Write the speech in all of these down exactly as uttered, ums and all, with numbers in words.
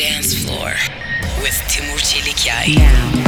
dance floor with Timur Çelikyay. Now.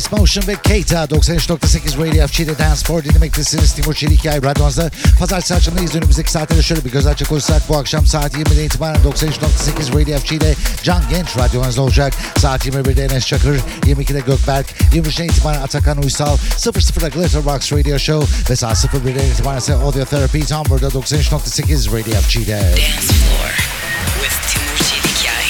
Space Motion ve Keta doksan üç nokta sekiz Radio F C'de Dance Floor dinlemektesiniz. Timur Çelikyay radyonuzda. Pazartesi akşamındayız. Önümüzdeki saatlerde şöyle bir göz açık olursak bu akşam saat yirmiden itibaren doksan üç nokta sekiz Radio F C'de Can Genç radyonuzda olacak. Saat yirmi birde Enes Çakır, yirmi ikide Gökberk, yirmi üçten itibaren Atakan Uysal, sıfır sıfırda Glitterbox Radio Show ve saat sıfır birden itibaren ise Audio Therapy tam burada doksan üç nokta sekiz Radio F C'de. Dance Floor with Timur Çelikyay.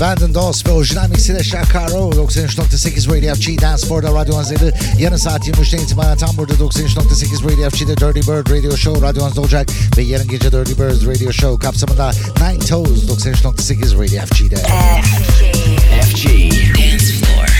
Abandoned Dolls ve orijinal mixiyle Shakaro doksan üç nokta sekiz Radio F G Dance Floor'da Radyo Hazine'de yarın saat yirmi üçten itibaren tam burada doksan üç nokta sekiz Radio F G'de Dirty Bird Radio Show Radyo Hazine'de olacak ve yarın gece Dirty Bird Radio Show kapsamında Nine Toes doksan üç nokta sekiz Radio F G'de. F G Dance Floor.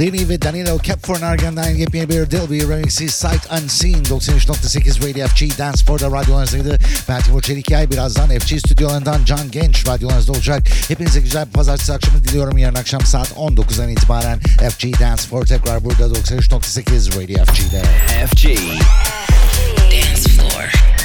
Leni ve Danilo Capfor'un Argen'den yepyeni bir Delby Remix'i Sight Unseen doksan üç nokta sekiz Radio F G Dancepor'da radyolarınızdaydı. Ben Timur Çelikyay. Birazdan F G stüdyolarından Can Genç radyolarınızda olacak. Hepinize güzel bir pazartesi akşamı diliyorum. Yarın akşam saat on dokuzdan itibaren F G Danceport tekrar burada doksan üç nokta sekiz Radio F G'de. F G Dance Floor.